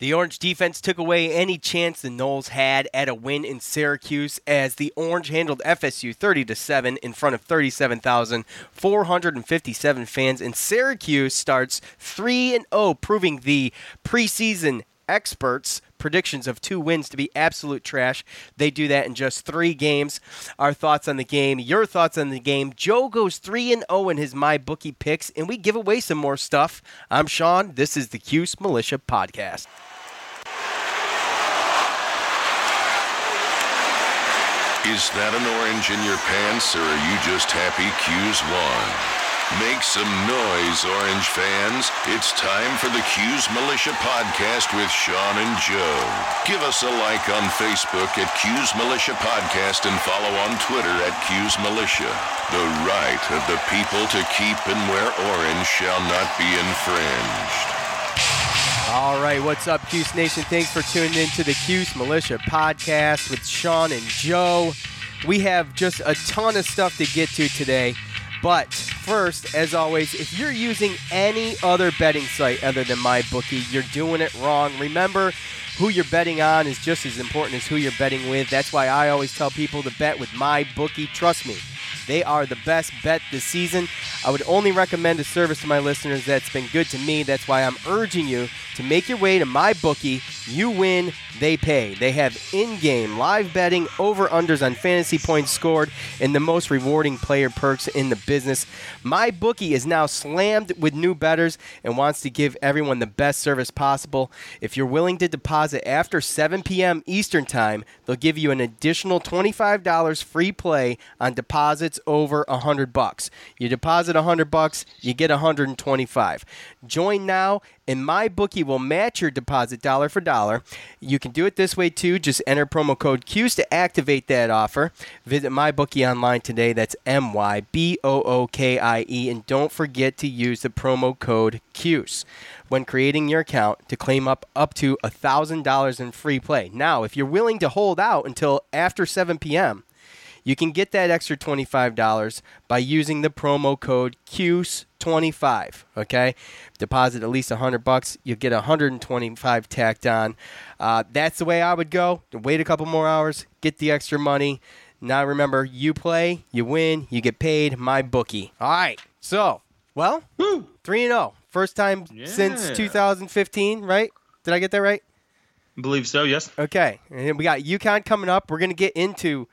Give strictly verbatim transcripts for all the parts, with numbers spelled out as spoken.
The Orange defense took away any chance the Noles had at a win in Syracuse as the Orange handled F S U thirty to seven in front of thirty-seven thousand four hundred fifty-seven fans, and Syracuse starts three and oh, proving the preseason experts' predictions of two wins to be absolute trash. They do that in just three games. Our thoughts on the game, your thoughts on the game. Joe goes three and oh in his MyBookie picks, and we give away some more stuff. I'm Sean. This is the Cuse Militia Podcast. Is that an orange in your pants, or are you just happy Cuse won? Make some noise, Orange fans. It's time for the Cuse Militia Podcast with Sean and Joe. Give us a like on Facebook at Cuse Militia Podcast and follow on Twitter at Cuse Militia. The right of the people to keep and wear orange shall not be infringed. All right, what's up, Cuse Nation? Thanks for tuning in to the Cuse Militia Podcast with Sean and Joe. We have just a ton of stuff to get to today. But first, as always, if you're using any other betting site other than MyBookie, you're doing it wrong. Remember, who you're betting on is just as important as who you're betting with. That's why I always tell people to bet with MyBookie. Trust me. They are the best bet this season. I would only recommend a service to my listeners that's been good to me. That's why I'm urging you to make your way to MyBookie. You win, they pay. They have in-game live betting, over-unders on fantasy points scored, and the most rewarding player perks in the business. MyBookie is now slammed with new bettors and wants to give everyone the best service possible. If you're willing to deposit after seven p.m. Eastern Time, they'll give you an additional twenty-five dollars free play on deposits over one hundred bucks. You deposit one hundred bucks, you get one hundred twenty-five. Join now, and MyBookie will match your deposit dollar for dollar. You can do it this way too. Just enter promo code Cuse to activate that offer. Visit MyBookie online today. That's M Y B O O K I E, and don't forget to use the promo code Cuse when creating your account to claim up up to one thousand dollars in free play. Now, if you're willing to hold out until after seven p.m., you can get that extra twenty-five dollars by using the promo code Cuse twenty-five, okay? Deposit at least one hundred bucks, you'll get one hundred twenty-five tacked on. Uh, that's the way I would go. Wait a couple more hours, get the extra money. Now remember, you play, you win, you get paid, MyBookie. All right. So, well, woo! three and oh. First time yeah. since two thousand fifteen, right? Did I get that right? I believe so, yes. Okay. And then we got UConn coming up. We're going to get into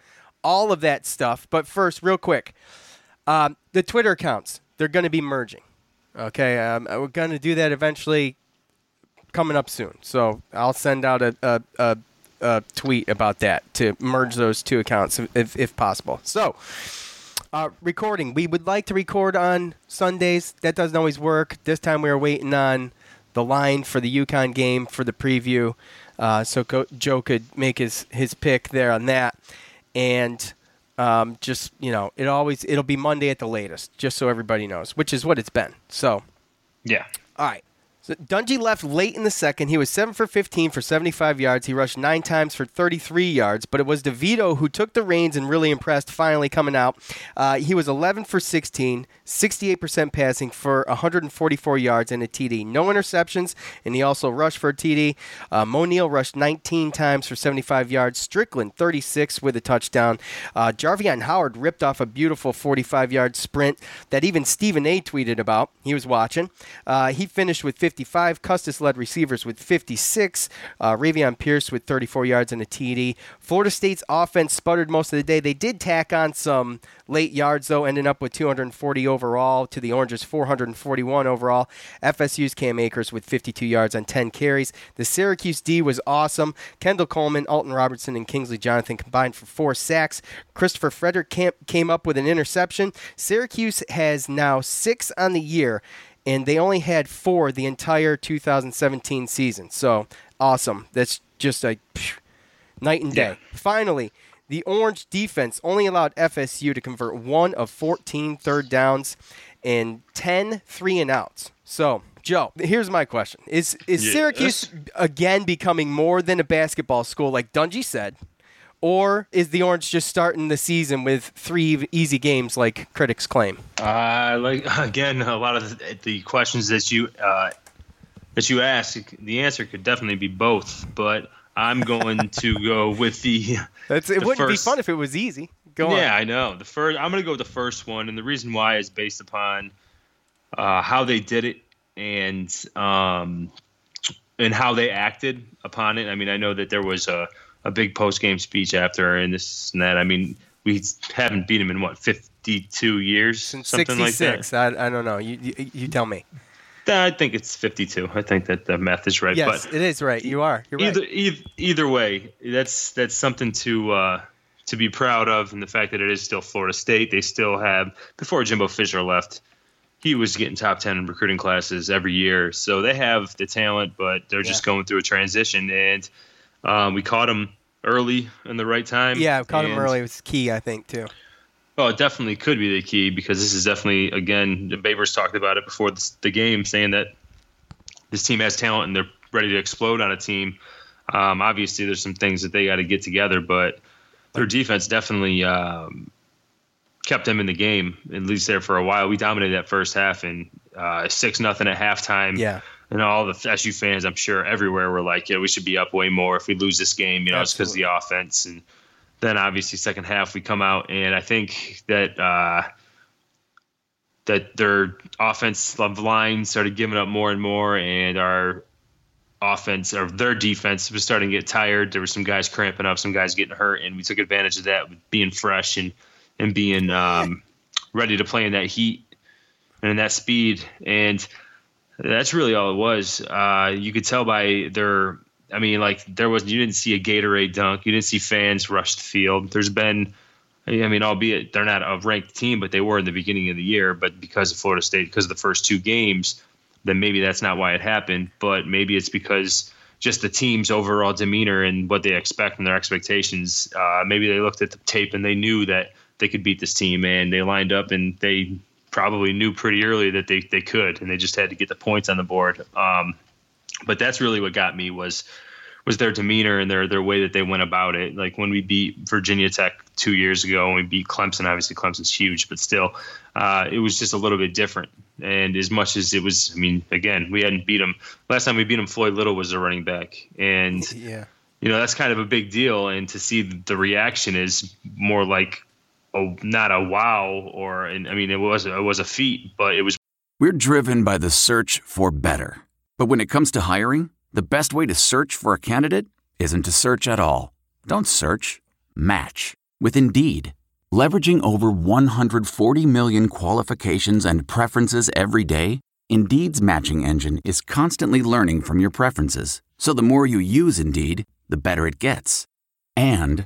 all of that stuff, but first, real quick, um, the Twitter accounts, they're going to be merging, okay? Um, we're going to do that eventually coming up soon, so I'll send out a, a, a, a tweet about that to merge those two accounts if, if possible. So, uh, recording. We would like to record on Sundays. That doesn't always work. This time we were waiting on the line for the UConn game for the preview, uh, so Co- Joe could make his, his pick there on that. And um, just, you know, it always, it'll be Monday at the latest, just so everybody knows, which is what it's been. So, yeah. All right. So Dungy left late in the second. He was seven for fifteen for seventy-five yards. He rushed nine times for thirty-three yards, but it was DeVito who took the reins and really impressed, finally coming out. Uh, he was eleven for sixteen, sixty-eight percent passing for one hundred forty-four yards and a T D. No interceptions, and he also rushed for a T D. Uh, Mo'Neal rushed nineteen times for seventy-five yards. Strickland, thirty-six with a touchdown. Uh, Jarvion Howard ripped off a beautiful forty-five-yard sprint that even Stephen A. tweeted about. He was watching. Uh, he finished with fifty-five. Custis led receivers with fifty-six. Uh, Ravion Pierce with thirty-four yards and a T D. Florida State's offense sputtered most of the day. They did tack on some late yards, though, ending up with two hundred forty overall to the Oranges, four hundred forty-one overall. F S U's Cam Akers with fifty-two yards on ten carries. The Syracuse D was awesome. Kendall Coleman, Alton Robertson, and Kingsley Jonathan combined for four sacks. Christopher Frederick came up with an interception. Syracuse has now six on the year, and they only had four the entire two thousand seventeen season. So, awesome. That's just a phew, night and day. Yeah. Finally, the Orange defense only allowed F S U to convert one of fourteen third downs and ten three-and-outs. So, Joe, here's my question. Is is yes. Syracuse, again, becoming more than a basketball school, like Dungy said, or is the Orange just starting the season with three easy games like critics claim? Uh, like again, a lot of the, the questions that you uh, that you ask, the answer could definitely be both. But I'm going to go with the. That's, it the wouldn't first, be fun if it was easy. Go yeah, on. Yeah, I know. The first, I'm going to go with the first one, and the reason why is based upon uh, how they did it and um, and how they acted upon it. I mean, I know that there was a. a big post-game speech after and this and that. I mean, we haven't beat him in, what, fifty-two years? Since something sixty-six. Like that. I, I don't know. You, you you tell me. I think it's fifty-two. I think that the math is right. Yes, but it is right. You are. You're either, right. Either, either way, that's that's something to uh, to be proud of, and the fact that it is still Florida State. They still have – before Jimbo Fisher left, he was getting top ten in recruiting classes every year. So they have the talent, but they're yeah. just going through a transition. And um, we caught them early in the right time. Yeah, caught him early was key, I think, too. Well, it definitely could be the key, because this is definitely, again, the Babers talked about it before this, the game, saying that this team has talent and they're ready to explode on a team. Um, obviously, there's some things that they got to get together, but their defense definitely um, kept them in the game, at least there for a while. We dominated that first half, and uh, six nothing at halftime. Yeah. And all the S U fans, I'm sure, everywhere were like, yeah, we should be up way more if we lose this game, you know, Absolutely. It's because of the offense. And then, obviously, second half, we come out, and I think that uh, that their offense line started giving up more and more, and our offense, or their defense, was starting to get tired. There were some guys cramping up, some guys getting hurt, and we took advantage of that with being fresh and, and being um, ready to play in that heat and in that speed. And that's really all it was. Uh, you could tell by their – I mean, like, there was – you didn't see a Gatorade dunk. You didn't see fans rush the field. There's been – I mean, albeit they're not a ranked team, but they were in the beginning of the year. But because of Florida State, because of the first two games, then maybe that's not why it happened. But maybe it's because just the team's overall demeanor and what they expect and their expectations. Uh, maybe they looked at the tape and they knew that they could beat this team, and they lined up and they – probably knew pretty early that they, they could, and they just had to get the points on the board. Um, but that's really what got me was was their demeanor and their their way that they went about it. Like when we beat Virginia Tech two years ago and we beat Clemson, obviously Clemson's huge, but still uh, it was just a little bit different. And as much as it was, I mean, again, we hadn't beat them. Last time we beat them, Floyd Little was a running back. And, yeah. you know, that's kind of a big deal. And to see the reaction is more like, A, not a wow or an, I mean it was it was a feat, but it was. We're driven by the search for better, but when it comes to hiring, the best way to search for a candidate isn't to search at all. Don't search, match with Indeed. Leveraging over one hundred forty million qualifications and preferences every day, Indeed's matching engine is constantly learning from your preferences, so the more you use Indeed, the better it gets. And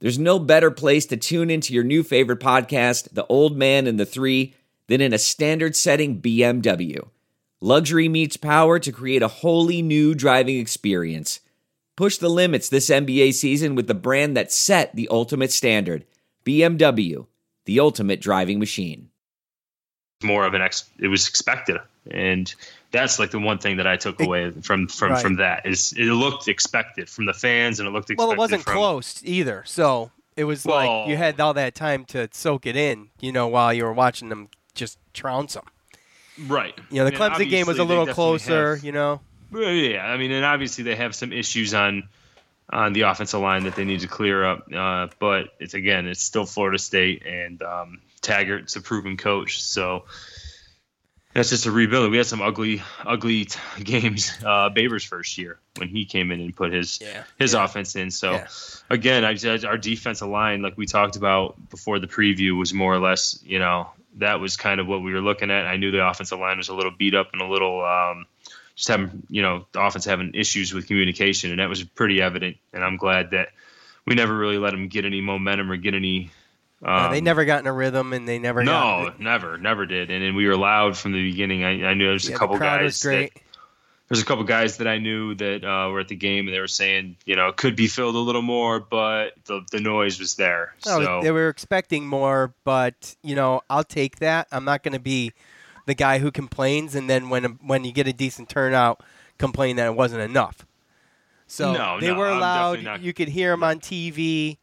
there's no better place to tune into your new favorite podcast, The Old Man and the Three, than in a standard-setting B M W. Luxury meets power to create a wholly new driving experience. Push the limits this N B A season with the brand that set the ultimate standard, B M W, the ultimate driving machine. More of an ex- it was expected, and that's like the one thing that I took away from from, right. from that is it looked expected from the fans, and it looked expected. Well, it wasn't from... close either, so it was well, like you had all that time to soak it in, you know, while you were watching them just trounce them. Right. You know, the I mean, Clemson game was a little closer, have, you know. Yeah, I mean, and obviously they have some issues on on the offensive line that they need to clear up, uh, but it's again, it's still Florida State, and um, Taggart's a proven coach, so. That's just a rebuild. We had some ugly, ugly t- games. Uh, Babers' first year when he came in and put his yeah, his yeah. offense in. So yeah. again, I judge our defensive line, like we talked about before the preview, was more or less, you know, that was kind of what we were looking at. I knew the offensive line was a little beat up and a little um, just having, you know, the offense having issues with communication, and that was pretty evident. And I'm glad that we never really let them get any momentum or get any. Um, uh, they never got in a rhythm, and they never. No, got, never, never did. And then we were loud from the beginning. I, I knew there's yeah, a couple the crowd guys. Was great. That, there's a couple guys that I knew that uh, were at the game, and they were saying, you know, it could be filled a little more, but the the noise was there. No, so. They were expecting more, but you know, I'll take that. I'm not going to be the guy who complains, and then when when you get a decent turnout, complain that it wasn't enough. So no, they no, were loud. Not, you could hear them on T V.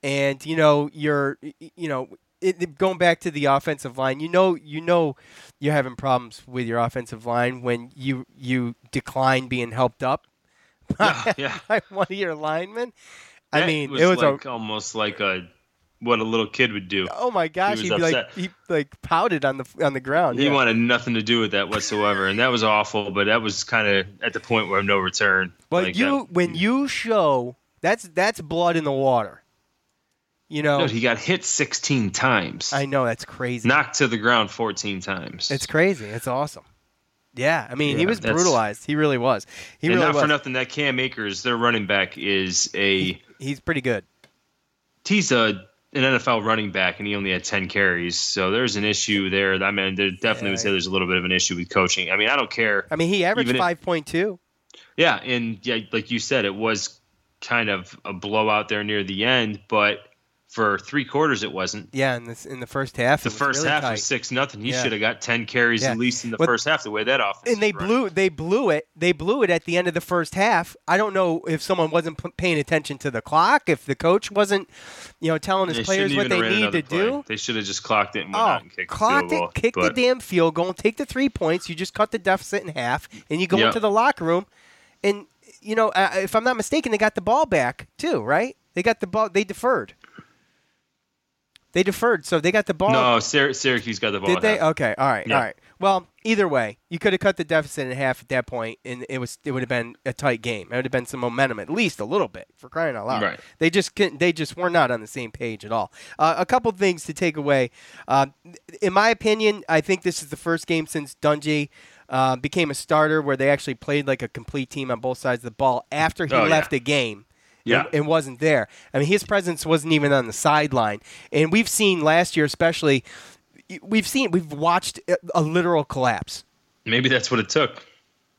And, you know, you're, you know, it, going back to the offensive line, you know, you know, you're having problems with your offensive line when you, you decline being helped up by, yeah, yeah. by one of your linemen. That I mean, was it was like a, almost like a, what a little kid would do. Oh my gosh. He he'd be like, he like pouted on the, on the ground. He yeah. wanted nothing to do with that whatsoever. And that was awful, but that was kind of at the point where no return. But like you, that. when you show that's, that's blood in the water. You know, Dude, he got hit sixteen times. I know, that's crazy. Knocked to the ground fourteen times. It's crazy. It's awesome. Yeah, I mean, yeah, he was brutalized. He really was. He and really not was. For nothing, that Cam Akers, their running back, is a... He, he's pretty good. He's a, an N F L running back, and he only had ten carries, so there's an issue there. I mean, there definitely yeah, would say there's a little bit of an issue with coaching. I mean, I don't care. I mean, he averaged five point two. Yeah, and yeah, like you said, it was kind of a blowout there near the end, but... For three quarters, it wasn't. Yeah, in the in the first half, the it was first really half tight. Was six nothing. He yeah. should have got ten carries yeah. at least in the but, first half. The way that offense and they run. blew they blew it they blew it at the end of the first half. I don't know if someone wasn't p- paying attention to the clock, if the coach wasn't, you know, telling his they players what they need to play. do. They should have just clocked it and went oh, out and kicked clocked the field goal, it, kick but... the damn field goal, take the three points. You just cut the deficit in half, and you go yep. into the locker room, and you know, uh, if I'm not mistaken, they got the ball back too, right? They got the ball. They deferred. They deferred, so they got the ball. No, Syrac- Syracuse got the ball. Did they? Half. Okay, all right, yeah. all right. Well, either way, you could have cut the deficit in half at that point, and it was it would have been a tight game. It would have been some momentum, at least a little bit, for crying out loud. Right. They just couldn't. They just were not on the same page at all. Uh, a couple things to take away. Uh, in my opinion, I think this is the first game since Dungy uh, became a starter where they actually played like a complete team on both sides of the ball after he oh, left yeah. a game. Yeah. And, and wasn't there. I mean, his presence wasn't even on the sideline. And we've seen last year, especially, we've seen, we've watched a, a literal collapse. Maybe that's what it took,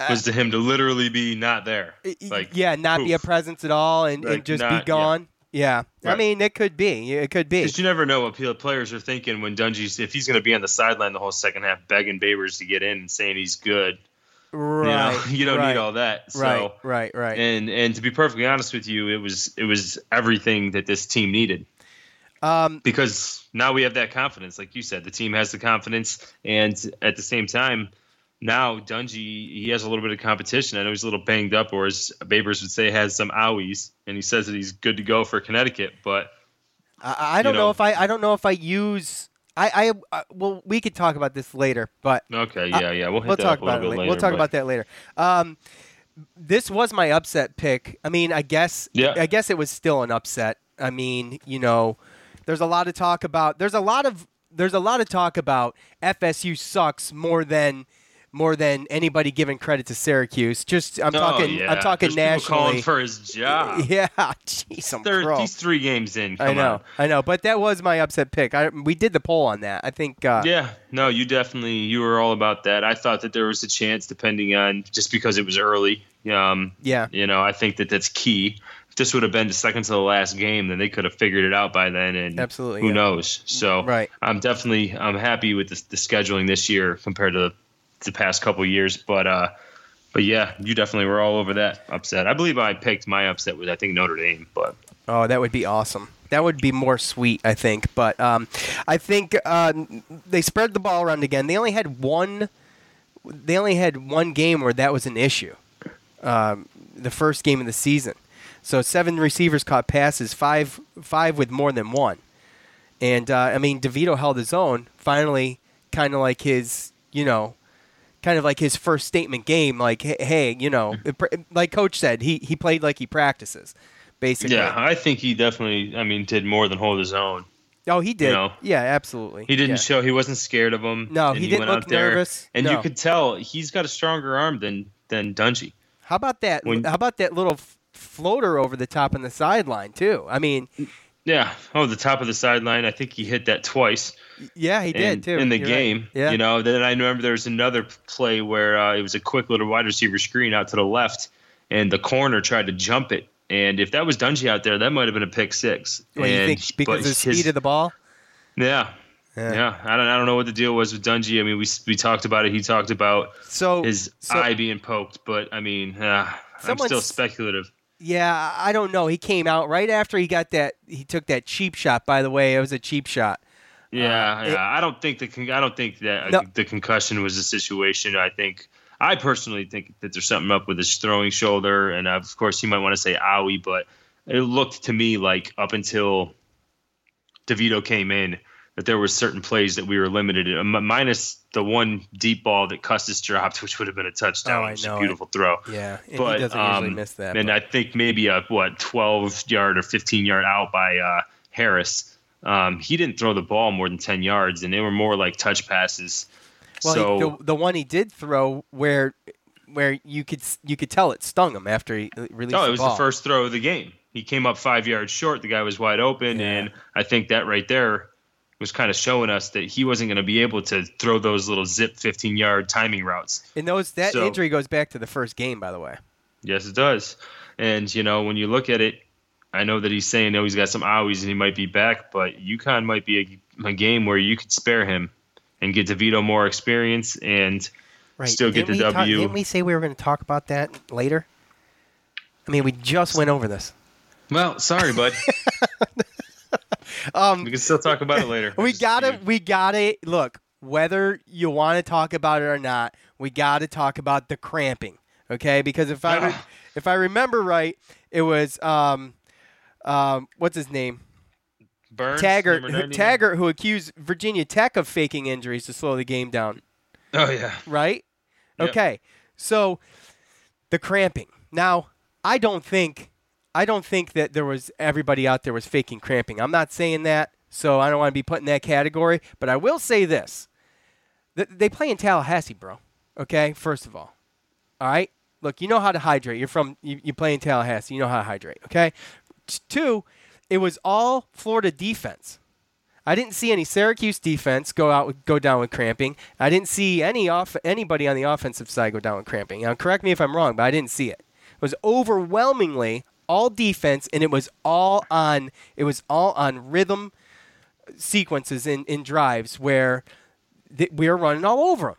was uh, to him to literally be not there. Like, yeah, not poof. be a presence at all and, like, and just not, be gone. Yeah. yeah. Right. I mean, it could be. It could be. Because you never know what players are thinking when Dungy's, if he's going to be on the sideline the whole second half, begging Babers to get in and saying he's good. Right, you know, you don't right, need all that. So, right, right, right. And and to be perfectly honest with you, it was it was everything that this team needed. Um, because now we have that confidence, like you said, the team has the confidence, and at the same time, now Dungy, he has a little bit of competition. I know he's a little banged up, or as Babers would say, has some owies, and he says that he's good to go for Connecticut. But I, I don't you know. know if I, I don't know if I use I, I well we could talk about this later. But okay, yeah, yeah, we'll, hit we'll that talk up about a it. Bit later, we'll talk but. about that later. Um, this was my upset pick. I mean, I guess yeah. I guess it was still an upset. I mean, you know, there's a lot of talk about there's a lot of there's a lot of talk about F S U sucks more than more than anybody giving credit to Syracuse. Just I'm oh, talking yeah. I'm talking there's nationally. Calling for his job. Yeah, jeez, I'm there, these three games in. Come I know, on. I know, but that was my upset pick. I we did the poll on that. I think. Uh, yeah, no, you definitely you were all about that. I thought that there was a chance, depending on just because it was early. Um, yeah, you know, I think that that's key. This would have been the second to the last game, then they could have figured it out by then, and Absolutely, who yeah. knows? So right. I'm definitely I'm happy with the, the scheduling this year compared to the past couple of years. But uh, but yeah, you definitely were all over that upset. I believe I picked my upset with I think Notre Dame, but oh, that would be awesome. That would be more sweet, I think. But um, I think uh, they spread the ball around again. They only had one. They only had one game where that was an issue. Um, the first game of the season. So seven receivers caught passes, five five with more than one. And, uh, I mean, DeVito held his own, finally, kind of like his, you know, kind of like his first statement game, like, hey, you know, like Coach said, he, he played like he practices, basically. Yeah, I think he definitely, I mean, did more than hold his own. Oh, he did. You know? Yeah, absolutely. He didn't yeah. show, he wasn't scared of him. No, he, he didn't look nervous. And no. you could tell he's got a stronger arm than, than Dungy. How about that? When, How about that little... floater over the top on the sideline too. I mean, yeah. Oh, the top of the sideline. I think he hit that twice. Yeah, he did in, too in the You're game. Right. Yeah. You know. Then I remember there was another play where uh, it was a quick little wide receiver screen out to the left, and the corner tried to jump it. And if that was Dungy out there, that might have been a pick six. Well, and, you think because of the speed his, of the ball? Yeah. Yeah. yeah, I don't. I don't know what the deal was with Dungy. I mean, we we talked about it. He talked about so, his so, eye being poked, but I mean, uh, I'm still speculative. Yeah, I don't know. He came out right after he got that. He took that cheap shot. By the way, it was a cheap shot. Yeah, uh, yeah. It, I don't think the con- I don't think that no. the concussion was a situation. I think I personally think that there's something up with his throwing shoulder, and of course, you might want to say owie, but it looked to me like up until DeVito came in that there were certain plays that we were limited in, minus the one deep ball that Custis dropped, which would have been a touchdown. Oh, I know. A beautiful throw. Yeah, and but, he doesn't um, usually miss that. And but. I think maybe a, what, twelve-yard or fifteen-yard out by uh, Harris. Um, he didn't throw the ball more than ten yards, and they were more like touch passes. Well, so, he, the, the one he did throw where where you could you could tell it stung him after he released no, the ball. No, it was the first throw of the game. He came up five yards short. The guy was wide open, yeah. and I think that right there – was kind of showing us that he wasn't going to be able to throw those little zip fifteen-yard timing routes. And those that so, injury goes back to the first game, by the way. Yes, it does. And, you know, when you look at it, I know that he's saying, oh, he's got some owies and he might be back, but UConn might be a, a game where you could spare him and get DeVito more experience and right. still didn't get the W. Talk, didn't we say we were going to talk about that later? I mean, we just went over this. Well, sorry, bud. Um, we can still talk about it later. We got it. We got it. Look, whether you want to talk about it or not, we got to talk about the cramping, okay? Because if I re- if I remember right, it was um, um, what's his name? Burns, Taggart. Taggart, who accused Virginia Tech of faking injuries to slow the game down. Oh yeah. Right. Yep. Okay. So the cramping. Now, I don't think. I don't think that there was everybody out there was faking cramping. I'm not saying that, so I don't want to be put in that category. But I will say this. They play in Tallahassee, bro. Okay, first of all. All right? Look, you know how to hydrate. You're from you, you play in Tallahassee. You know how to hydrate, okay? Two, it was all Florida defense. I didn't see any Syracuse defense go out with, go down with cramping. I didn't see any off anybody on the offensive side go down with cramping. Now, correct me if I'm wrong, but I didn't see it. It was overwhelmingly all defense, and it was all on it was all on rhythm sequences in, in drives where th- we were running all over them.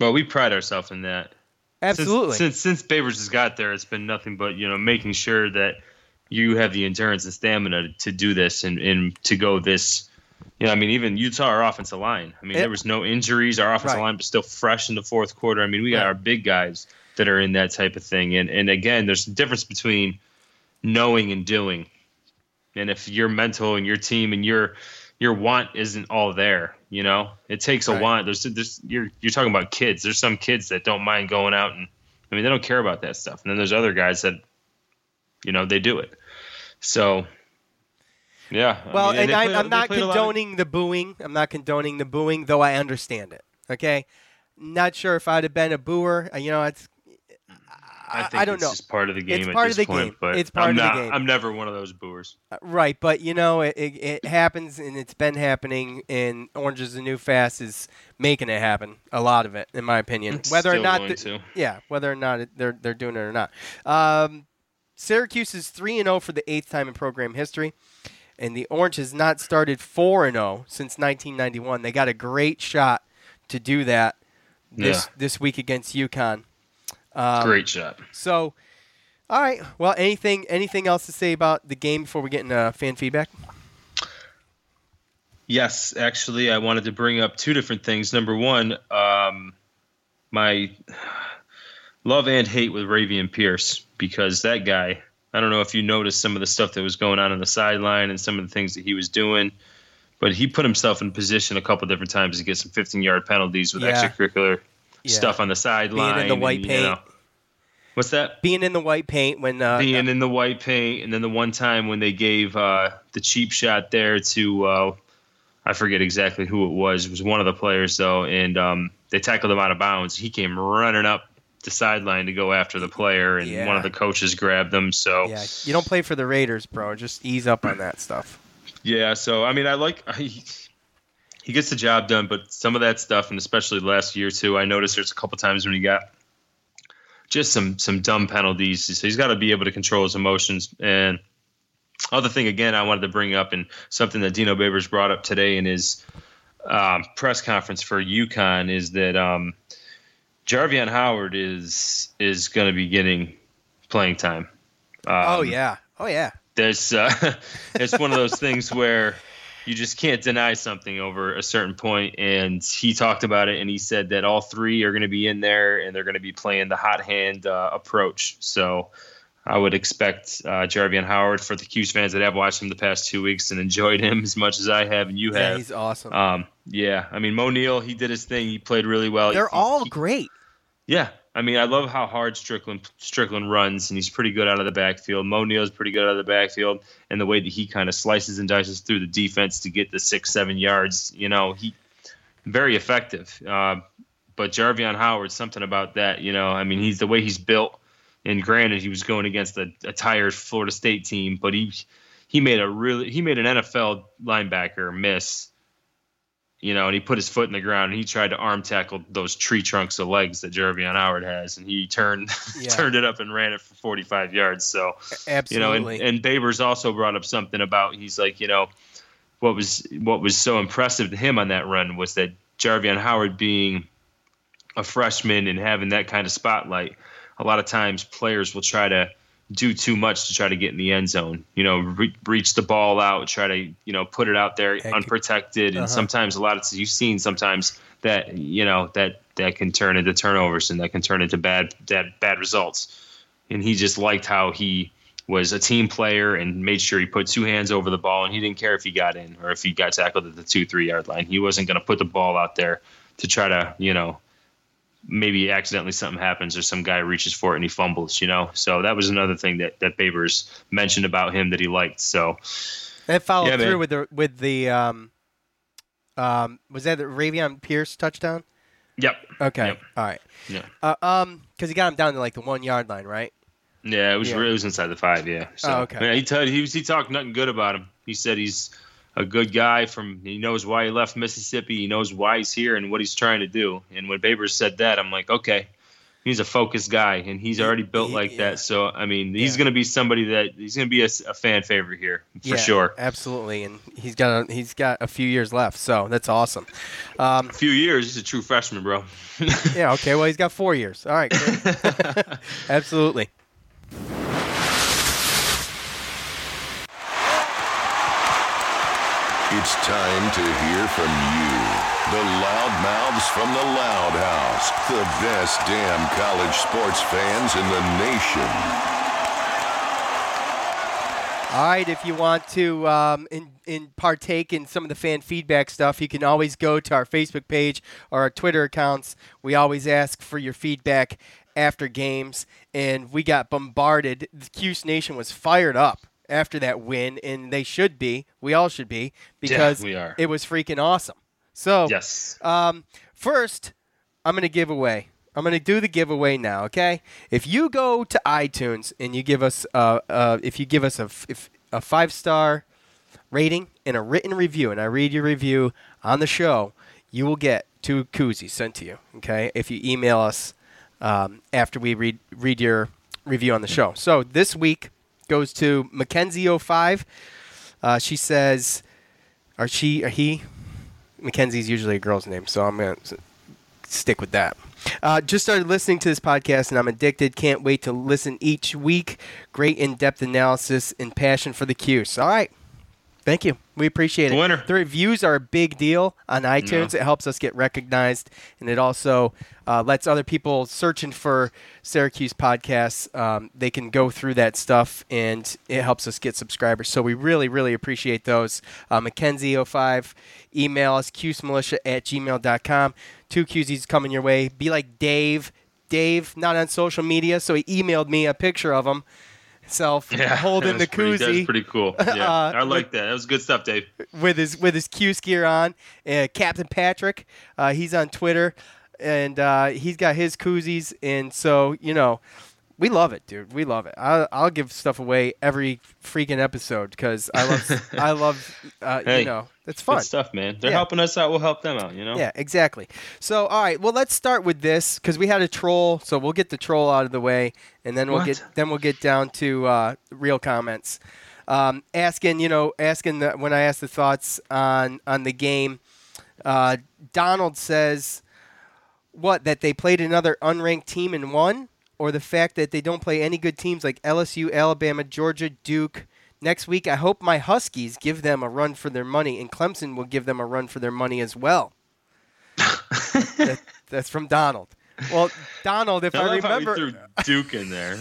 Well, we pride ourselves in that. Absolutely. Since, since since Babers has got there, it's been nothing but you know making sure that you have the endurance and stamina to do this and, and to go this you know, I mean, even you saw our offensive line. I mean, it, there was no injuries. Our offensive right. line was still fresh in the fourth quarter. I mean, we got right. our big guys that are in that type of thing. And, and again, there's a difference between knowing and doing. And if your mental and your team and your your want isn't all there, you know, it takes right. a want. There's, there's you're you're talking about kids. There's some kids that don't mind going out and, I mean, they don't care about that stuff. And then there's other guys that, you know, they do it. So, yeah. Well, I mean, and I, played, I'm not condoning of- the booing. I'm not condoning the booing, though I understand it. Okay? Not sure if I'd have been a booer. You know, it's I, I think I don't it's know. Just part of the game it's at part this of the point. Game. But it's part I'm of not, the game. I'm never one of those booers. Uh, right, but, you know, it, it, it happens, and it's been happening, and Orange is the New Fast is making it happen, a lot of it, in my opinion. It's whether still or not going the, to. Yeah, whether or not it, they're, they're doing it or not. Um, Syracuse is three and oh for the eighth time in program history, and the Orange has not started four and oh since nineteen ninety-one. They got a great shot to do that this yeah. this week against UConn. Um, Great shot. So, all right. Well, anything anything else to say about the game before we get into fan feedback? Yes, actually, I wanted to bring up two different things. Number one, um, my love and hate with Ravion Pierce, because that guy, I don't know if you noticed some of the stuff that was going on on the sideline and some of the things that he was doing, but he put himself in position a couple different times to get some fifteen-yard penalties with yeah. extracurricular Yeah. stuff on the sideline. Being in the white and, paint. You know, what's that? Being in the white paint. when uh, Being uh, in the white paint. And then the one time when they gave uh, the cheap shot there to, uh, I forget exactly who it was. It was one of the players, though. And um, they tackled him out of bounds. He came running up the sideline to go after the player. And yeah. one of the coaches grabbed him. So yeah. You don't play for the Raiders, bro. Just ease up on that stuff. Yeah. So, I mean, I like... I, He gets the job done, but some of that stuff, and especially last year too, I noticed there's a couple times when he got just some some dumb penalties. So he's got to be able to control his emotions. And other thing, again, I wanted to bring up, and something that Dino Babers brought up today in his um, press conference for UConn, is that um, Jarvion Howard is is going to be getting playing time. Um, oh yeah, oh yeah. There's uh, it's one of those things where. You just can't deny something over a certain point. And he talked about it, and he said that all three are going to be in there, and they're going to be playing the hot hand uh, approach. So I would expect uh, Jarvion Howard, for the Cuse fans that have watched him the past two weeks and enjoyed him as much as I have and you yeah, have. Yeah, he's awesome. Um, yeah, I mean, Mo'Neal, he did his thing. He played really well. They're he, all he, great. Yeah, I mean, I love how hard Strickland Strickland runs, and he's pretty good out of the backfield. Mo'Neal's pretty good out of the backfield, and the way that he kind of slices and dices through the defense to get the six, seven yards, you know, he very effective. Uh, but Jarvion Howard, something about that, you know, I mean, he's the way he's built. And granted, he was going against a, a tired Florida State team, but he he made a really he made an N F L linebacker miss. You know, and he put his foot in the ground, and he tried to arm tackle those tree trunks of legs that Jarvion Howard has, and he turned yeah. turned it up and ran it for forty-five yards. So, absolutely. You know, and, and Babers also brought up something about, he's like, you know, what was what was so impressive to him on that run was that Jarvion Howard, being a freshman and having that kind of spotlight, a lot of times players will try to do too much to try to get in the end zone, you know, re- reach the ball out, try to, you know, put it out there unprotected. And uh-huh. sometimes a lot of, you've seen sometimes that, you know, that, that can turn into turnovers, and that can turn into bad, that bad results. And he just liked how he was a team player and made sure he put two hands over the ball, and he didn't care if he got in or if he got tackled at the two, three yard line. He wasn't going to put the ball out there to try to, you know, maybe accidentally something happens or some guy reaches for it and he fumbles, you know? So that was another thing that, that Babers mentioned about him that he liked. So that followed yeah, through man. with the, with the, um, um, was that the Ravion Pierce touchdown? Yep. Okay. Yep. All right. Yeah. Uh, um, cause he got him down to like the one yard line, right? Yeah. It was, yeah. It was inside the five. Yeah. So, oh, okay. Man, he t- he was, he talked nothing good about him. He said he's a good guy from, he knows why he left Mississippi. He knows why he's here and what he's trying to do. And when Babers said that, I'm like, okay, he's a focused guy, and he's already built like yeah. that. So, I mean, he's yeah. going to be somebody that he's going to be a, a fan favorite here for yeah, sure. Absolutely. And he's got, a, he's got a few years left. So that's awesome. Um, a few years. He's a true freshman, bro. yeah. Okay. Well, he's got four years. All right. absolutely. It's time to hear from you, the loud mouths from the Loud House, the best damn college sports fans in the nation. All right, if you want to um, in, in partake in some of the fan feedback stuff, you can always go to our Facebook page or our Twitter accounts. We always ask for your feedback after games, and we got bombarded. The Cuse Nation was fired up after that win, and they should be. We all should be, because yeah, we are. It was freaking awesome. So yes. um, first, I'm going to give away. I'm going to do the giveaway now, okay? If you go to iTunes and you give us uh, uh, if you give us a, if, a five-star rating and a written review, and I read your review on the show, you will get two koozies sent to you, okay, if you email us um, after we read read your review on the show. So this week goes to Mackenzie oh five. Uh, she says, or she, or he, Mackenzie's usually a girl's name, so I'm going to stick with that. Uh, just started listening to this podcast, and I'm addicted. Can't wait to listen each week. Great in-depth analysis and passion for the Cuse. All right. Thank you. We appreciate it. Winner. The reviews are a big deal on iTunes. No. It helps us get recognized, and it also uh, lets other people searching for Syracuse podcasts. Um, they can go through that stuff, and it helps us get subscribers. So we really, really appreciate those. Uh, Mackenzie oh five, email us, cuse militia at gmail dot com. Two Q Z's coming your way. Be like Dave. Dave, not on social media, so he emailed me a picture of him. Self yeah, holding the koozie. That was pretty cool. Yeah, uh, I like that. That was good stuff, Dave. With his with his Cuse gear on, uh, Captain Patrick, uh, he's on Twitter, and uh, he's got his koozies. And so, you know, we love it, dude. We love it. I'll, I'll give stuff away every freaking episode because I love I love uh, hey, you know, it's fun. Good stuff, man. They're yeah. helping us out. We'll help them out. You know. Yeah, exactly. So, all right. Well, let's start with this because we had a troll. So we'll get the troll out of the way, and then we'll what? get then we'll get down to uh, real comments. Um, asking, you know, asking the, when I asked the thoughts on on the game. Uh, Donald says, "What that they played another unranked team and won." Or the fact that they don't play any good teams like L S U, Alabama, Georgia, Duke. Next week, I hope my Huskies give them a run for their money, and Clemson will give them a run for their money as well. that, that's from Donald. Well, Donald, if I, I remember, I threw Duke in there.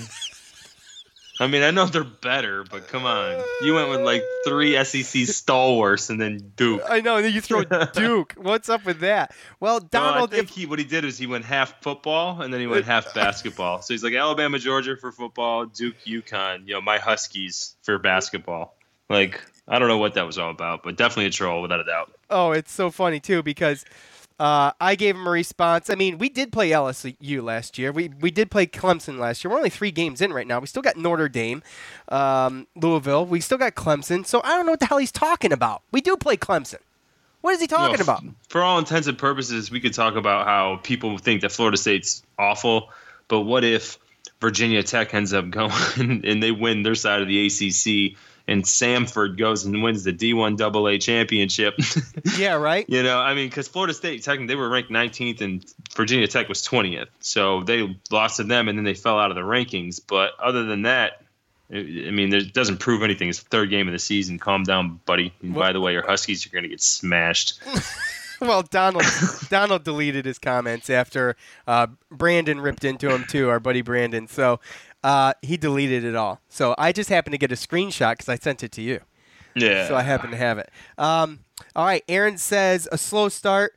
I mean, I know they're better, but come on. You went with like three S E C stalwarts and then Duke. I know, and then you throw Duke. What's up with that? Well, Donald... No, I think if, he, what he did is he went half football and then he went half basketball. So he's like Alabama, Georgia for football, Duke, UConn, you know, my Huskies for basketball. Like, I don't know what that was all about, but definitely a troll without a doubt. Oh, it's so funny, too, because... Uh, I gave him a response. I mean, we did play L S U last year. We we did play Clemson last year. We're only three games in right now. We still got Notre Dame, um, Louisville. We still got Clemson. So I don't know what the hell he's talking about. We do play Clemson. What is he talking no, about? For all intents and purposes, we could talk about how people think that Florida State's awful. But what if Virginia Tech ends up going and they win their side of the A C C? And Samford goes and wins the D one double A championship. Yeah, right? You know, I mean, because Florida State, technically, they were ranked nineteenth and Virginia Tech was twentieth. So they lost to them and then they fell out of the rankings. But other than that, I mean, it doesn't prove anything. It's the third game of the season. Calm down, buddy. And by the way, your Huskies are going to get smashed. Well, Donald Donald deleted his comments after uh, Brandon ripped into him, too, our buddy Brandon. So uh, he deleted it all. So I just happened to get a screenshot because I sent it to you. Yeah. So I happen to have it. Um, all right. Aaron says, a slow start,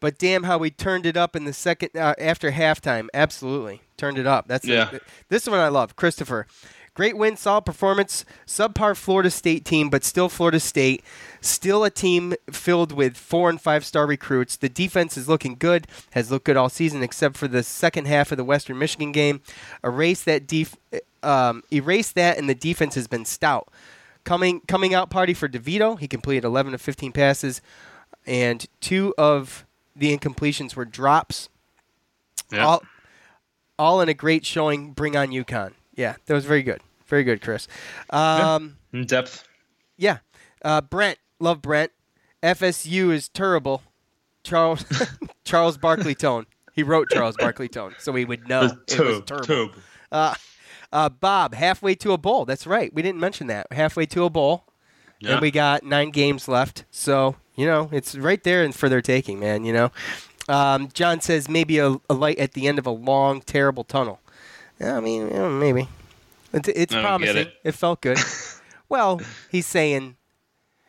but damn how we turned it up in the second uh, after halftime. Absolutely. Turned it up. That's yeah. it. This one I love. Christopher. Great win, solid performance, subpar Florida State team, but still Florida State, still a team filled with four- and five-star recruits. The defense is looking good, has looked good all season except for the second half of the Western Michigan game. Erase that, def- um, erase that and the defense has been stout. Coming coming out party for DeVito, he completed eleven of fifteen passes, and two of the incompletions were drops. Yeah. All, all in a great showing, bring on UConn. Yeah, that was very good. Very good, Chris. Um, yeah, in depth. Yeah. Uh, Brent. Love Brent. F S U is terrible. Charles Charles Barkley Tone. He wrote Charles Barkley Tone, so we would know it tube, was terrible. Uh, uh, Bob, halfway to a bowl. That's right. We didn't mention that. Halfway to a bowl. yeah. and we got nine games left. So, you know, it's right there and for their taking, man, you know. Um, John says maybe a, a light at the end of a long, terrible tunnel. Yeah, I mean, yeah, maybe. It's, it's promising. It. it felt good. Well, he's saying,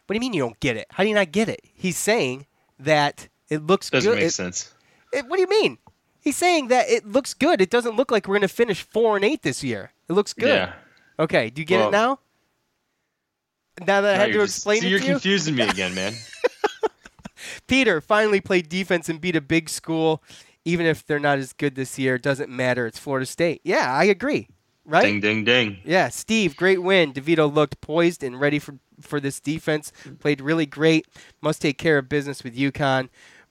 what do you mean you don't get it? How do you not get it? He's saying that it looks good. Doesn't make it, sense. It, what do you mean? He's saying that it looks good. It doesn't look like we're going to finish four and eight this year. It looks good. Yeah. Okay, do you get well, it now? Now that no, I had to explain just, so it to you? You're confusing me again, man. Peter finally played defense and beat a big school. Even if they're not as good this year, it doesn't matter. It's Florida State. Yeah, I agree. Right? Ding, ding, ding. Yeah, Steve, great win. DeVito looked poised and ready for, for this defense. Played really great. Must take care of business with UConn.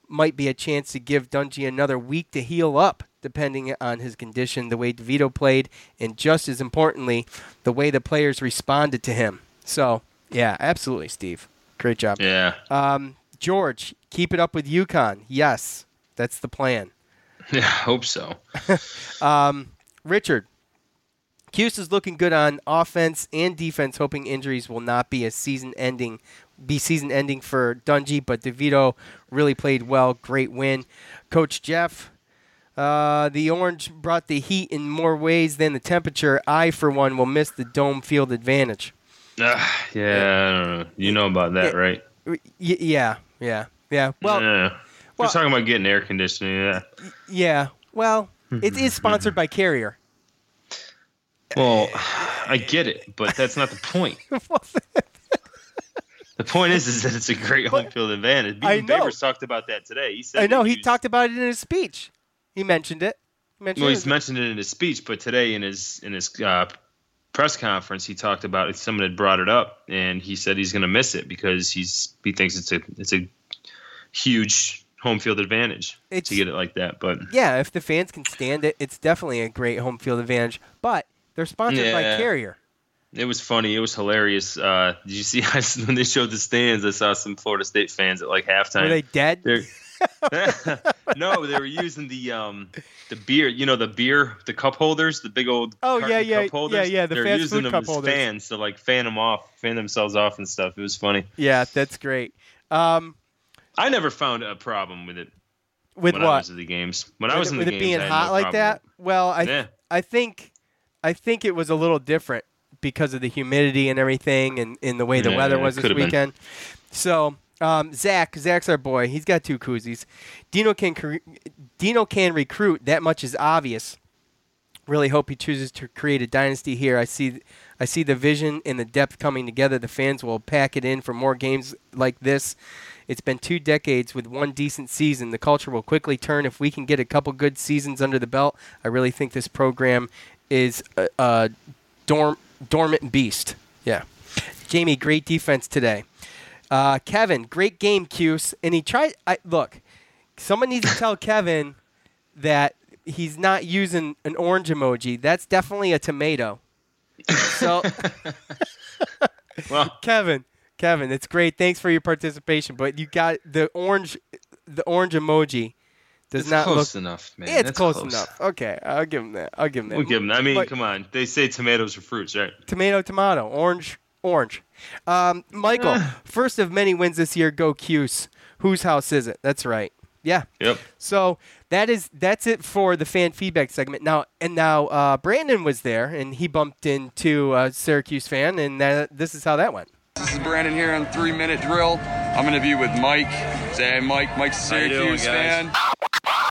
Might be a chance to give Dungy another week to heal up, depending on his condition, the way DeVito played, and just as importantly, the way the players responded to him. So, yeah, absolutely, Steve. Great job. Yeah. Um, George, keep it up with UConn. Yes, that's the plan. Yeah, I hope so. um, Richard, Cuse is looking good on offense and defense, hoping injuries will not be a season-ending be season-ending for Dungy, but DeVito really played well. Great win. Coach Jeff, uh, the Orange brought the heat in more ways than the temperature. I, for one, will miss the dome field advantage. Uh, yeah, I don't know. You know about that, yeah, right? Y- yeah, yeah, yeah. Well, yeah. We're well, talking about getting air conditioning. Yeah. Yeah. Well, it is sponsored by Carrier. Well, I get it, but that's not the point. The point is, is that it's a great home field advantage. Dino Babers talked about that today. He said I know. He, he was, talked about it in his speech. He mentioned it. He mentioned well, it. he's mentioned it in his speech, but today in his in his uh, press conference, he talked about it. Someone had brought it up, and he said he's going to miss it because he's he thinks it's a it's a huge home field advantage it's, to get it like that. But yeah, if the fans can stand it, it's definitely a great home field advantage. But they're sponsored yeah. by Carrier. It was funny. It was hilarious. Uh, did you see I, when they showed the stands? I saw some Florida State fans at like halftime. Were they dead? No, they were using the um, the beer. You know, the beer, the cup holders, the big old oh yeah yeah cup holders. yeah yeah. The They're fast using food them cup as holders. fans to like fan them off, fan themselves off and stuff. It was funny. Yeah, that's great. Um, I never found a problem with it. With when what? I was in the games. When with I was in the with games, it being I had hot no like that. Well, I yeah. I think I think it was a little different because of the humidity and everything and in the way the yeah, weather was this weekend. Been. So, um, Zach, Zach's our boy. He's got two koozies. Dino can Dino can recruit. That much is obvious. Really hope he chooses to create a dynasty here. I see I see the vision and the depth coming together. The fans will pack it in for more games like this. It's been two decades with one decent season. The culture will quickly turn if we can get a couple good seasons under the belt. I really think this program is a, a dorm Dormant beast. Yeah. Jamie, great defense today. Uh, Kevin, great game, Cuse. And he tried – look, someone needs to tell Kevin that he's not using an orange emoji. That's definitely a tomato. So, well. Kevin, Kevin, it's great. Thanks for your participation. But you got the orange the orange emoji. Does it's not close look, enough, man. It's That's close, close enough. Okay, I'll give him that. I'll give him that. We'll give him that. I mean, but, come on. They say tomatoes are fruits, right? Tomato, tomato. Orange, orange. Um, Michael, uh. first of many wins this year. Go Cuse. Whose house is it? That's right. Yeah. Yep. So that is that's it for the fan feedback segment. Now and now, uh, Brandon was there and he bumped into a Syracuse fan, and that, this is how that went. This is Brandon here on Three Minute Drill. I'm gonna be with Mike. Say, Mike. Mike's Syracuse fan.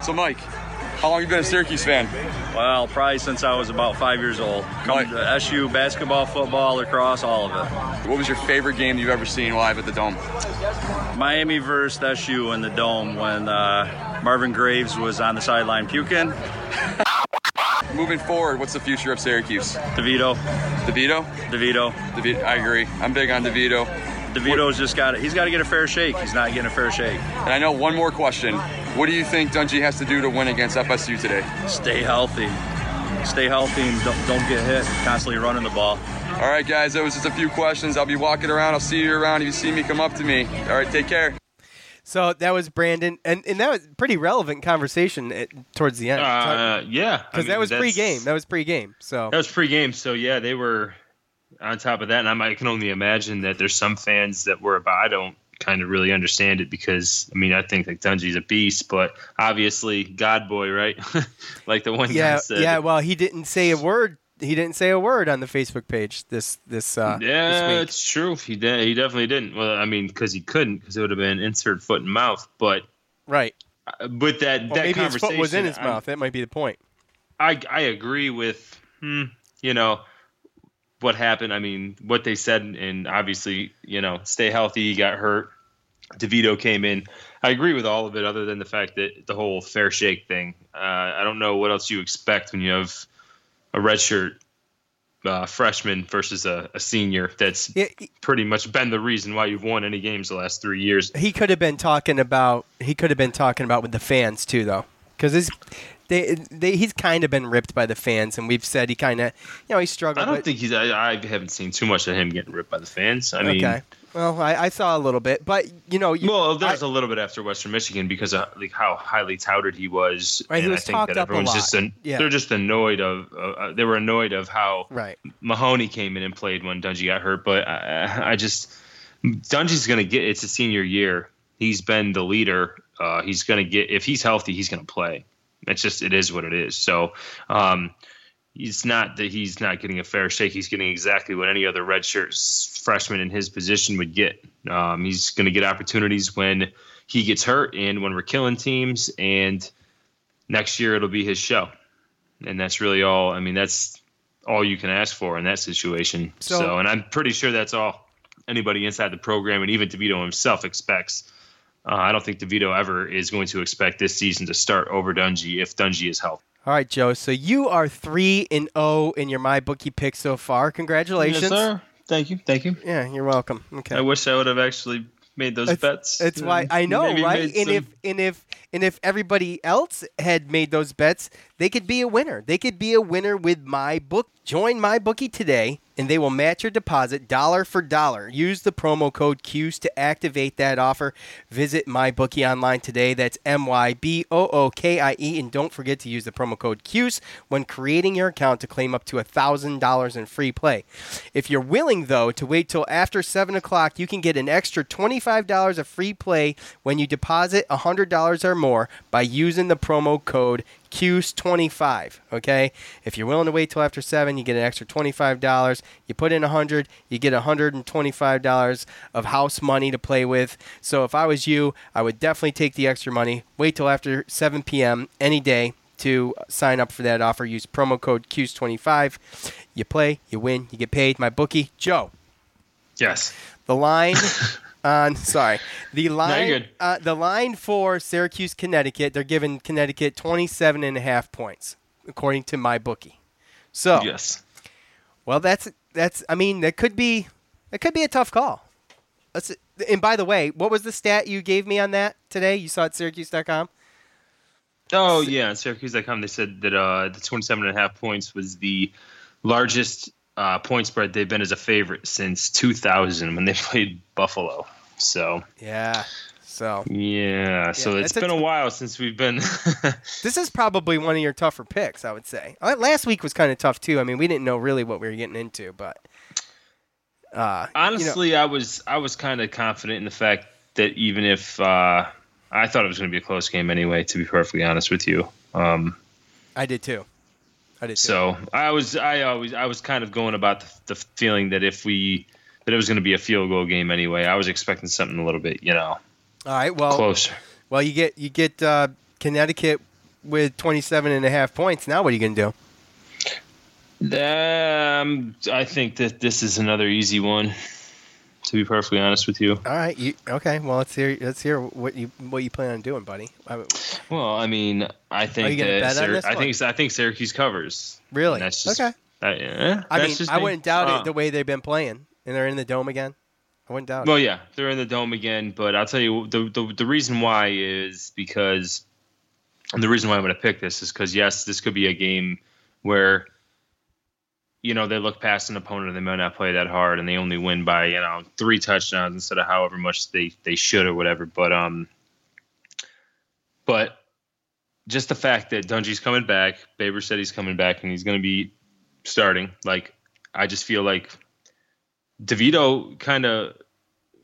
So, Mike, how long have you been a Syracuse fan? Well, probably since I was about five years old. Come to S U, basketball, football, lacrosse, all of it. What was your favorite game you've ever seen live at the Dome? Miami versus S U in the Dome when uh, Marvin Graves was on the sideline puking. Moving forward, what's the future of Syracuse? DeVito. DeVito? DeVito. DeVito. I agree. I'm big on DeVito. DeVito's just got it. He's got to get a fair shake. He's not getting a fair shake. And I know one more question. What do you think Dungy has to do to win against F S U today? Stay healthy. Stay healthy and don't, don't get hit. Constantly running the ball. All right, guys. That was just a few questions. I'll be walking around. I'll see you around. If you see me, come up to me. All right, take care. So that was Brandon, and, and that was a pretty relevant conversation at, towards the end. Uh, yeah. Because I mean, that was pre-game. That was pre-game. So. That was pre-game. So, yeah, they were – on top of that, and I'm, I can only imagine that there's some fans that were about, I don't kind of really understand it because, I mean, I think like Dungy's a beast, but obviously God boy, right? Like the one yeah, guy said. Yeah, well, he didn't say a word. He didn't say a word on the Facebook page this this uh yeah, this week. It's true. He de- he definitely didn't. Well, I mean, because he couldn't, because it would have been insert foot in mouth. But right, but that well, that maybe conversation his foot was in his I, mouth. That might be the point. I I agree with hmm, you know what happened. I mean, what they said, and obviously, you know, stay healthy. He got hurt. DeVito came in. I agree with all of it, other than the fact that the whole fair shake thing. Uh, I don't know what else you expect when you have a redshirt uh, freshman versus a, a senior. That's yeah, he, pretty much been the reason why you've won any games the last three years. He could have been talking about. He could have been talking about with the fans too, though, because they, they he's kind of been ripped by the fans, and we've said he kind of, you know, he struggled. I don't with, think he's. I, I haven't seen too much of him getting ripped by the fans. I okay. mean, okay. Well, I, I saw a little bit, but you know, you, well, there's I, a little bit after Western Michigan because of like how highly touted he was. Right, and he was I think talked that up everyone's a lot. Just an, yeah. They're just annoyed of uh, they were annoyed of how right. Mahoney came in and played when Dungy got hurt. But I, I just Dungy's gonna get. It's a senior year. He's been the leader. Uh, he's gonna get if he's healthy. He's gonna play. It's just it is what it is. So. Um, It's not that he's not getting a fair shake. He's getting exactly what any other redshirt freshman in his position would get. Um, he's going to get opportunities when he gets hurt and when we're killing teams. And next year it'll be his show. And that's really all. I mean, that's all you can ask for in that situation. So, so and I'm pretty sure that's all anybody inside the program and even DeVito himself expects. Uh, I don't think DeVito ever is going to expect this season to start over Dungy if Dungy is healthy. All right, Joe. So you are three and zero in your MyBookie pick so far. Congratulations, yes, sir. Thank you, thank you. Yeah, you're welcome. Okay. I wish I would have actually made those it's, bets. That's why I know, right? And some... if and if and if everybody else had made those bets, they could be a winner. They could be a winner with MyBookie. Join MyBookie today, and they will match your deposit dollar for dollar. Use the promo code Cuse to activate that offer. Visit MyBookie online today. That's M Y B O O K I E. And don't forget to use the promo code Cuse when creating your account to claim up to one thousand dollars in free play. If you're willing, though, to wait till after seven o'clock, you can get an extra twenty-five dollars of free play when you deposit one hundred dollars or more by using the promo code Cuse twenty-five, okay? If you're willing to wait till after seven, you get an extra twenty-five dollars. You put in one hundred dollars, you get one hundred twenty-five dollars of house money to play with. So if I was you, I would definitely take the extra money. Wait till after seven p.m. any day to sign up for that offer. Use promo code Cuse twenty-five. You play, you win, you get paid. My bookie, Joe. Yes. The line... On, sorry, the line uh, the line for Syracuse, Connecticut, they're giving Connecticut twenty-seven and a half points, according to MyBookie. So, yes. Well, that's that's. I mean, that could be that could be a tough call. Let's, and by the way, what was the stat you gave me on that today? You saw it at Syracuse dot com? Oh, so, yeah, at Syracuse dot com they said that uh, the twenty-seven and a half points was the largest uh, point spread they've been as a favorite since two thousand when they played Buffalo. So yeah, so yeah, so yeah, it's been a, t- a while since we've been. This is probably one of your tougher picks, I would say. Last week was kind of tough too. I mean, we didn't know really what we were getting into, but uh, honestly, you know. I was I was kind of confident in the fact that even if uh, I thought it was going to be a close game anyway, to be perfectly honest with you, um, I did too. I did. Too. So I was I always I was kind of going about the, the feeling that if we. That it was going to be a field goal game anyway. I was expecting something a little bit, you know. All right, well, closer. Well, you get you get uh, Connecticut with twenty-seven and a half points. Now, what are you going to do? Um, I think that this is another easy one. To be perfectly honest with you. All right, you, okay. Well, let's hear let's hear what you what you plan on doing, buddy. I mean, well, I mean, I think that Syrac- I think I think Syracuse covers. Really? That's just, okay. Uh, yeah, I mean, I wouldn't doubt uh, it the way they've been playing. And they're in the dome again? I wouldn't doubt it. Well, yeah, they're in the dome again. But I'll tell you, the the, the reason why is because – and the reason why I'm going to pick this is because, yes, this could be a game where, you know, they look past an opponent and they might not play that hard and they only win by, you know, three touchdowns instead of however much they, they should or whatever. But um, but just the fact that Dungy's coming back, Babers said he's coming back, and he's going to be starting. Like, I just feel like – DeVito kind of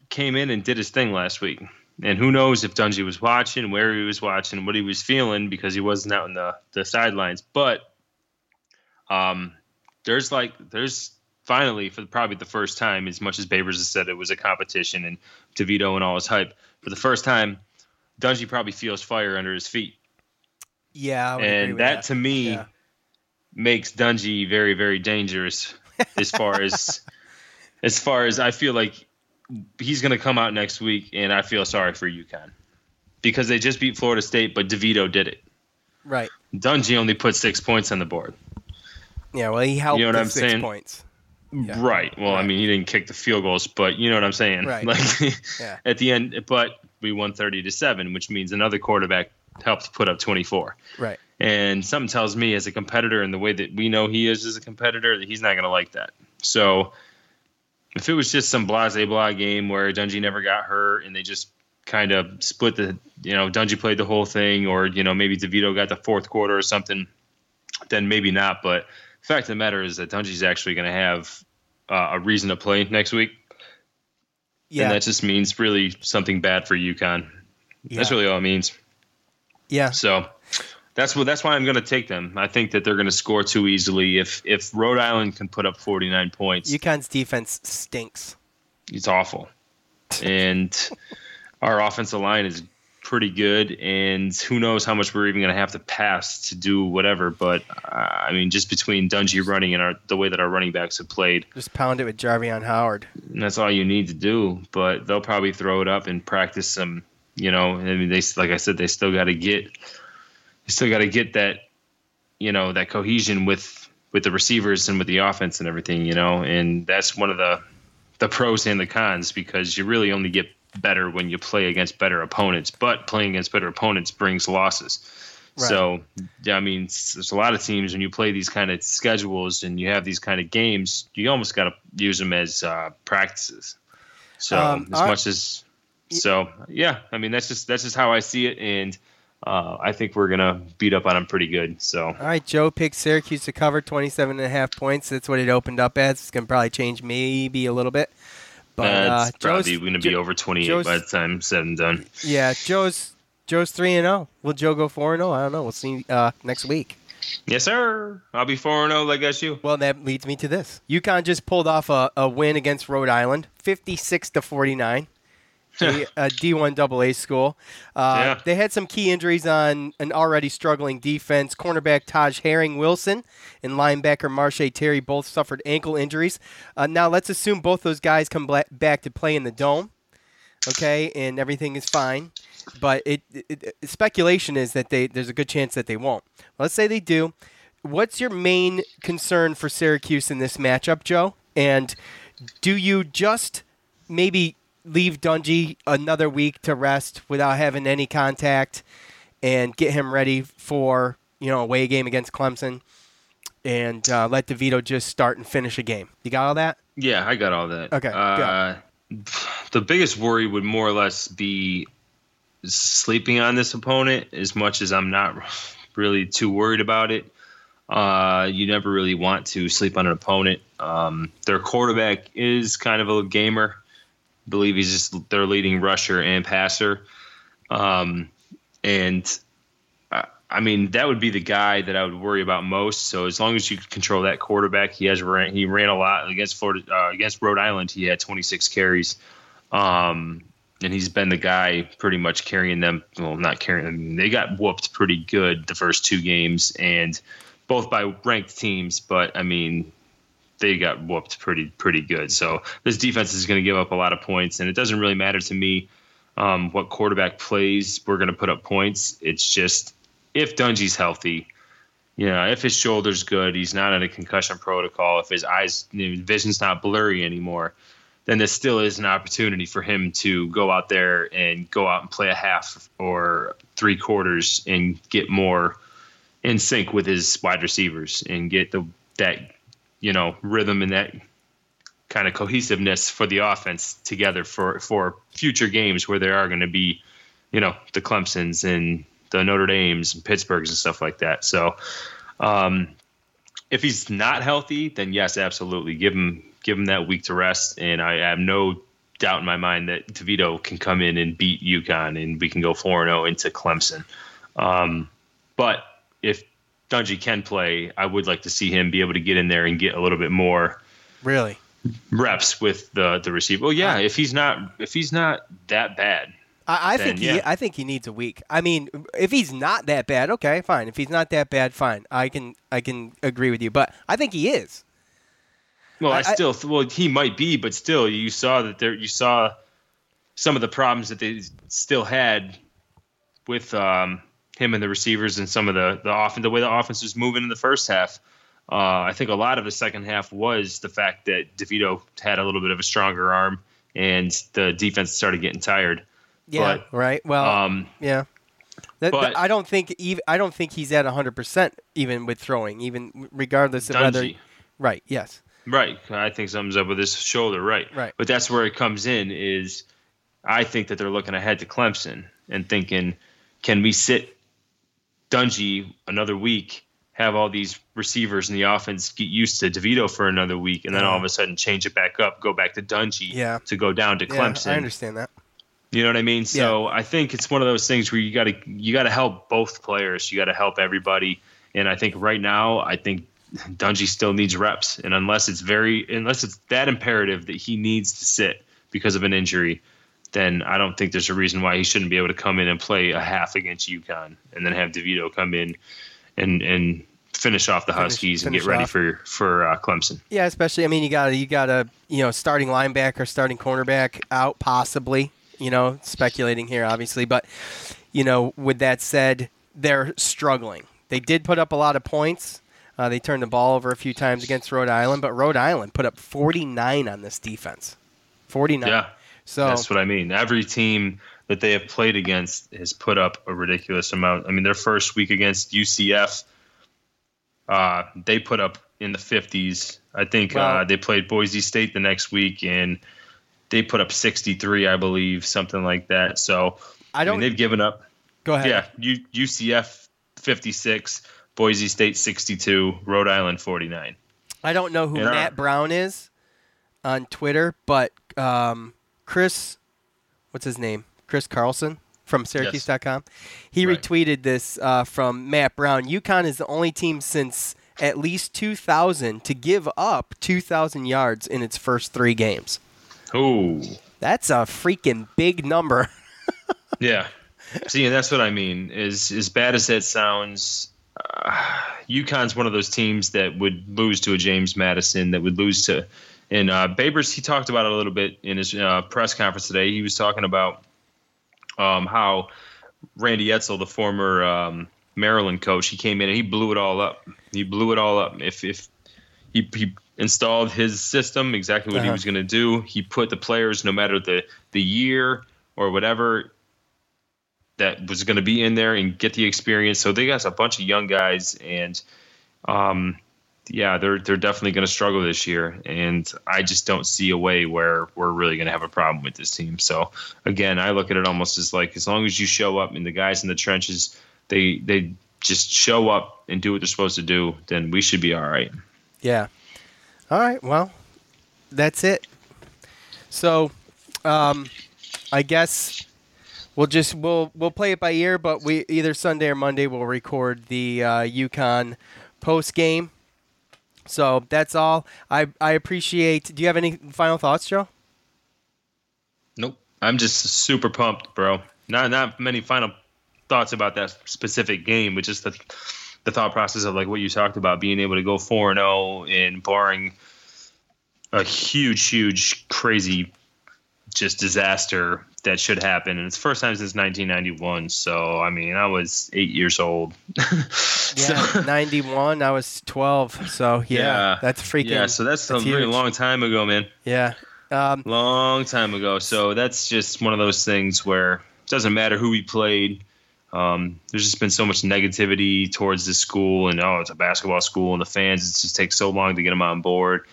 came in and did his thing last week. And who knows if Dungy was watching, where he was watching, what he was feeling, because he wasn't out in the, the sidelines. But um, there's like there's finally, for probably the first time, as much as Babers has said it was a competition and DeVito and all his hype, for the first time, Dungy probably feels fire under his feet. Yeah, I would and agree with that, that to me yeah. makes Dungy very, very dangerous as far as as far as I feel like. He's going to come out next week, and I feel sorry for UConn because they just beat Florida State, but DeVito did it. Right. Dungy only put six points on the board. Yeah, well, he helped you know what I'm six saying? points. Yeah. Right. Well, right. I mean, he didn't kick the field goals, but you know what I'm saying? Right. Like, yeah. At the end, but we won thirty to seven, which means another quarterback helped put up twenty-four. Right. And something tells me as a competitor, and the way that we know he is as a competitor, that he's not going to like that. So – if it was just some blase blah game where Dungy never got hurt and they just kind of split the, you know, Dungy played the whole thing, or, you know, maybe DeVito got the fourth quarter or something, then maybe not. But the fact of the matter is that Dungy's actually going to have uh, a reason to play next week. Yeah. And that just means really something bad for UConn. Yeah. That's really all it means. Yeah. So that's what, that's why I'm going to take them. I think that they're going to score too easily. If if Rhode Island can put up forty-nine points, UConn's defense stinks. It's awful, and our offensive line is pretty good. And who knows how much we're even going to have to pass to do whatever. But uh, I mean, just between Dungy running and our, the way that our running backs have played, just pound it with Jarvion Howard. And that's all you need to do. But they'll probably throw it up and practice some. You know, I mean, they like I said, they still got to get. You still got to get that, you know, that cohesion with, with the receivers and with the offense and everything, you know, and that's one of the the pros and the cons, because you really only get better when you play against better opponents, but playing against better opponents brings losses. Right. So, I mean, there's a lot of teams when you play these kind of schedules and you have these kind of games, you almost got to use them as uh, practices. So um, as I, much as so, yeah, I mean, that's just that's just how I see it. And Uh, I think we're going to beat up on them pretty good. So, all right, Joe picked Syracuse to cover twenty-seven and a half points. That's what it opened up as. It's going to probably change maybe a little bit. But uh, it's probably going to be Joe, over twenty-eight Joe's, by the time said and done. Yeah, Joe's Joe's three and oh. Will Joe go four and oh? I don't know. We'll see uh, next week. Yes, sir. I'll be four and oh like S U. Well, that leads me to this. UConn just pulled off a, a win against Rhode Island, fifty-six to forty-nine. A, a D one double A school. Uh, yeah. They had some key injuries on an already struggling defense. Cornerback Taj Herring Wilson and linebacker Marche Terry both suffered ankle injuries. Uh, now let's assume both those guys come black, back to play in the Dome, okay, and everything is fine. But it, it, it speculation is that they there's a good chance that they won't. Let's say they do. What's your main concern for Syracuse in this matchup, Joe? And do you just maybe leave Dungy another week to rest without having any contact and get him ready for, you know, a away game against Clemson and uh, let DeVito just start and finish a game? You got all that? Yeah, I got all that. Okay. Uh, the biggest worry would more or less be sleeping on this opponent, as much as I'm not really too worried about it. Uh, you never really want to sleep on an opponent. Um, their quarterback is kind of a gamer. Believe he's just their leading rusher and passer, um, and I, I mean that would be the guy that I would worry about most. So as long as you control that quarterback, he has ran, he ran a lot against Florida, uh, against Rhode Island. He had twenty-six carries, um, and he's been the guy pretty much carrying them. Well, not carrying them. They got whooped pretty good the first two games, and both by ranked teams. But I mean, they got whooped pretty pretty good. So this defense is going to give up a lot of points, and it doesn't really matter to me um, what quarterback plays. We're going to put up points. It's just if Dungy's healthy, you know, if his shoulder's good, he's not in a concussion protocol, if his eyes, you know, vision's not blurry anymore, then there still is an opportunity for him to go out there and go out and play a half or three quarters and get more in sync with his wide receivers and get the that – you know, rhythm and that kind of cohesiveness for the offense together for, for future games where there are going to be, you know, the Clemsons and the Notre Dames and Pittsburghs and stuff like that. So um, if he's not healthy, then yes, absolutely. Give him give him that week to rest. And I have no doubt in my mind that DeVito can come in and beat UConn, and we can go four and oh into Clemson. Um, but if Dungy can play, I would like to see him be able to get in there and get a little bit more really reps with the the receiver. Well, yeah, if he's not if he's not that bad. I, I then, think he yeah. I think he needs a week. I mean, if he's not that bad, okay, fine. If he's not that bad, fine. I can I can agree with you, but I think he is. Well, I, I still I, well he might be, but still you saw that there you saw some of the problems that they still had with um, him and the receivers and some of the the off the way the offense was moving in the first half. Uh, I think a lot of the second half was the fact that DeVito had a little bit of a stronger arm and the defense started getting tired. Yeah. But, right. Well. Um, yeah. That, but I don't think even, I don't think he's at one hundred percent even with throwing, even regardless of Dungy. whether. Right. Yes. Right. I think something's up with his shoulder. Right. Right. But that's where it comes in. Is I think that they're looking ahead to Clemson and thinking, can we sit Dungy another week? Have all these receivers in the offense get used to DeVito for another week, and then all of a sudden change it back up, go back to Dungy yeah. to go down to Clemson. Yeah, I understand that. You know what I mean? So yeah. I think it's one of those things where you got to you got to help both players. You got to help everybody. And I think right now, I think Dungy still needs reps. And unless it's very, unless it's that imperative that he needs to sit because of an injury, then I don't think there's a reason why he shouldn't be able to come in and play a half against UConn, and then have DeVito come in and and finish off the Huskies finish, and finish get ready off. for for uh, Clemson. Yeah, especially I mean you got you got a you know starting linebacker, starting cornerback out possibly. You know, speculating here obviously, but you know, with that said, they're struggling. They did put up a lot of points. Uh, they turned the ball over a few times against Rhode Island, but Rhode Island put up forty-nine on this defense. forty-nine Yeah. So that's what I mean. Every team that they have played against has put up a ridiculous amount. I mean, their first week against U C F, uh, they put up in the fifties. I think well, uh, they played Boise State the next week, and they put up sixty-three, I believe, something like that. So I don't. I mean, they've given up. Go ahead. Yeah, U, UCF fifty-six, Boise State sixty-two, Rhode Island forty-nine. I don't know who and Matt our, Brown is on Twitter, but um, Chris, what's his name? Chris Carlson from Syracuse dot com. He right. retweeted this uh, from Matt Brown. UConn is the only team since at least two thousand to give up two thousand yards in its first three games. Oh, that's a freaking big number. Yeah. See, and that's what I mean. Is as bad as that sounds, uh, UConn's one of those teams that would lose to a James Madison, that would lose to – and uh, Babers, he talked about it a little bit in his uh, press conference today. He was talking about – Um, how Randy Edsel, the former um, Maryland coach, he came in and he blew it all up. He blew it all up. If if he, he installed his system, exactly what uh-huh. he was going to do, he put the players, no matter the, the year or whatever, that was going to be in there and get the experience. So they got a bunch of young guys, and um, yeah, they're they're definitely going to struggle this year. And I just don't see a way where we're really going to have a problem with this team. So, again, I look at it almost as like, as long as you show up and the guys in the trenches, they they just show up and do what they're supposed to do, then we should be all right. Yeah. All right. Well, that's it. So, um, I guess we'll just we'll we'll play it by ear, but we either Sunday or Monday we'll record the uh, UConn post game. So that's all. I, I appreciate. Do you have any final thoughts, Joe? Nope. I'm just super pumped, bro. Not not many final thoughts about that specific game, but just the the thought process of like what you talked about, being able to go four and zero, and barring a huge, huge, crazy, just disaster that should happen. And it's the first time since nineteen ninety-one. So, I mean, I was eight years old. Yeah, so, ninety-one, I was twelve. So, yeah, yeah. that's freaking. Yeah, so that's, that's a huge. Really long time ago, man. Yeah. Um, long time ago. So that's just one of those things where it doesn't matter who we played. Um, there's just been so much negativity towards this school, and, oh, it's a basketball school, and the fans, it just takes so long to get them on board.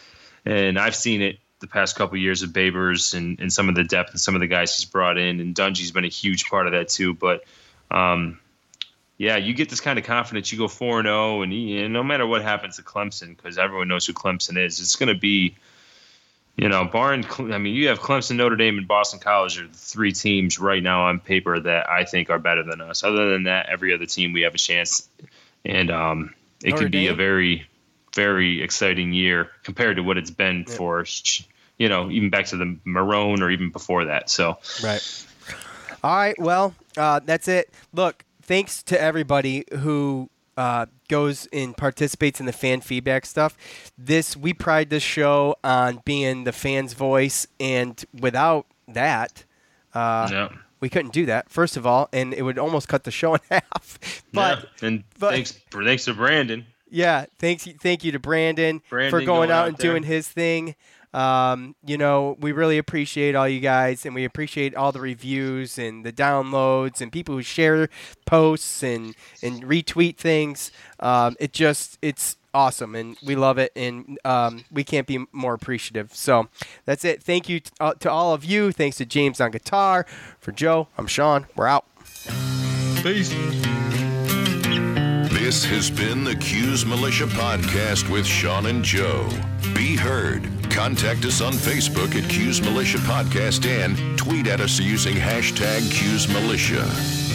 And I've seen it the past couple of years of Babers and, and some of the depth and some of the guys he's brought in, and Dungy's been a huge part of that too. But, um, yeah, you get this kind of confidence, you go four and oh, and no matter what happens to Clemson, because everyone knows who Clemson is, it's going to be, You know, barring, I mean, you have Clemson, Notre Dame, and Boston College are the three teams right now on paper that I think are better than us. Other than that, every other team we have a chance, and um, it Notre could Dame. be a very, very exciting year compared to what it's been yeah. for, you know, even back to the Maroon or even before that. So, right. All right. Well, uh, that's it. Look, thanks to everybody who uh, goes and participates in the fan feedback stuff. This we pride this show on being the fans' voice, and without that, uh, no. we couldn't do that. First of all, and it would almost cut the show in half. But yeah. and but, thanks, thanks to Brandon. Yeah, thanks, thank you to Brandon, Brandon for going, going out, out and there. doing his thing. Um, you know, we really appreciate all you guys, and we appreciate all the reviews and the downloads and people who share posts and, and retweet things. Um, it just, it's awesome, and we love it, and um, we can't be more appreciative. So that's it. Thank you t- uh, to all of you. Thanks to James on guitar. For Joe, I'm Sean. We're out. Peace. This has been the Cuse Militia Podcast with Sean and Joe. Be heard. Contact us on Facebook at Cuse Militia Podcast and tweet at us using hashtag Cuse Militia.